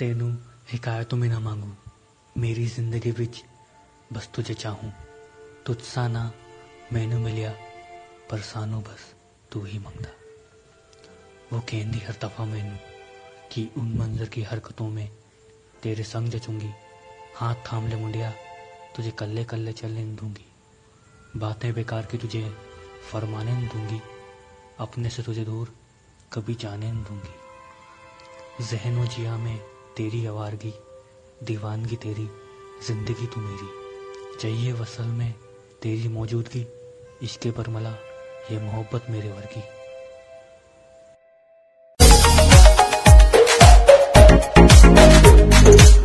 तेनू हिकायतों में ना मांगू, मेरी जिंदगी विच बस तुझे चाहूँ। तुझसा ना मैनू मिलिया पर सानू बस तू ही मंगदा। वो कहती हर दफा मैनू कि उन मंजर की हरकतों में तेरे संग जचूंगी। हाथ थाम ले मुंडिया, तुझे कल्ले कल्ले चलने नहीं दूंगी। बातें बेकार की तुझे फरमाने नहीं दूंगी। अपने से तुझे दूर कभी जाने नहीं दूंगी। जहन व जिया में तेरी आवारगी, दीवानगी तेरी, जिंदगी तू मेरी। चाहिए वसल में तेरी मौजूदगी, इश्क़े पर मला ये मोहब्बत मेरे वर्गी।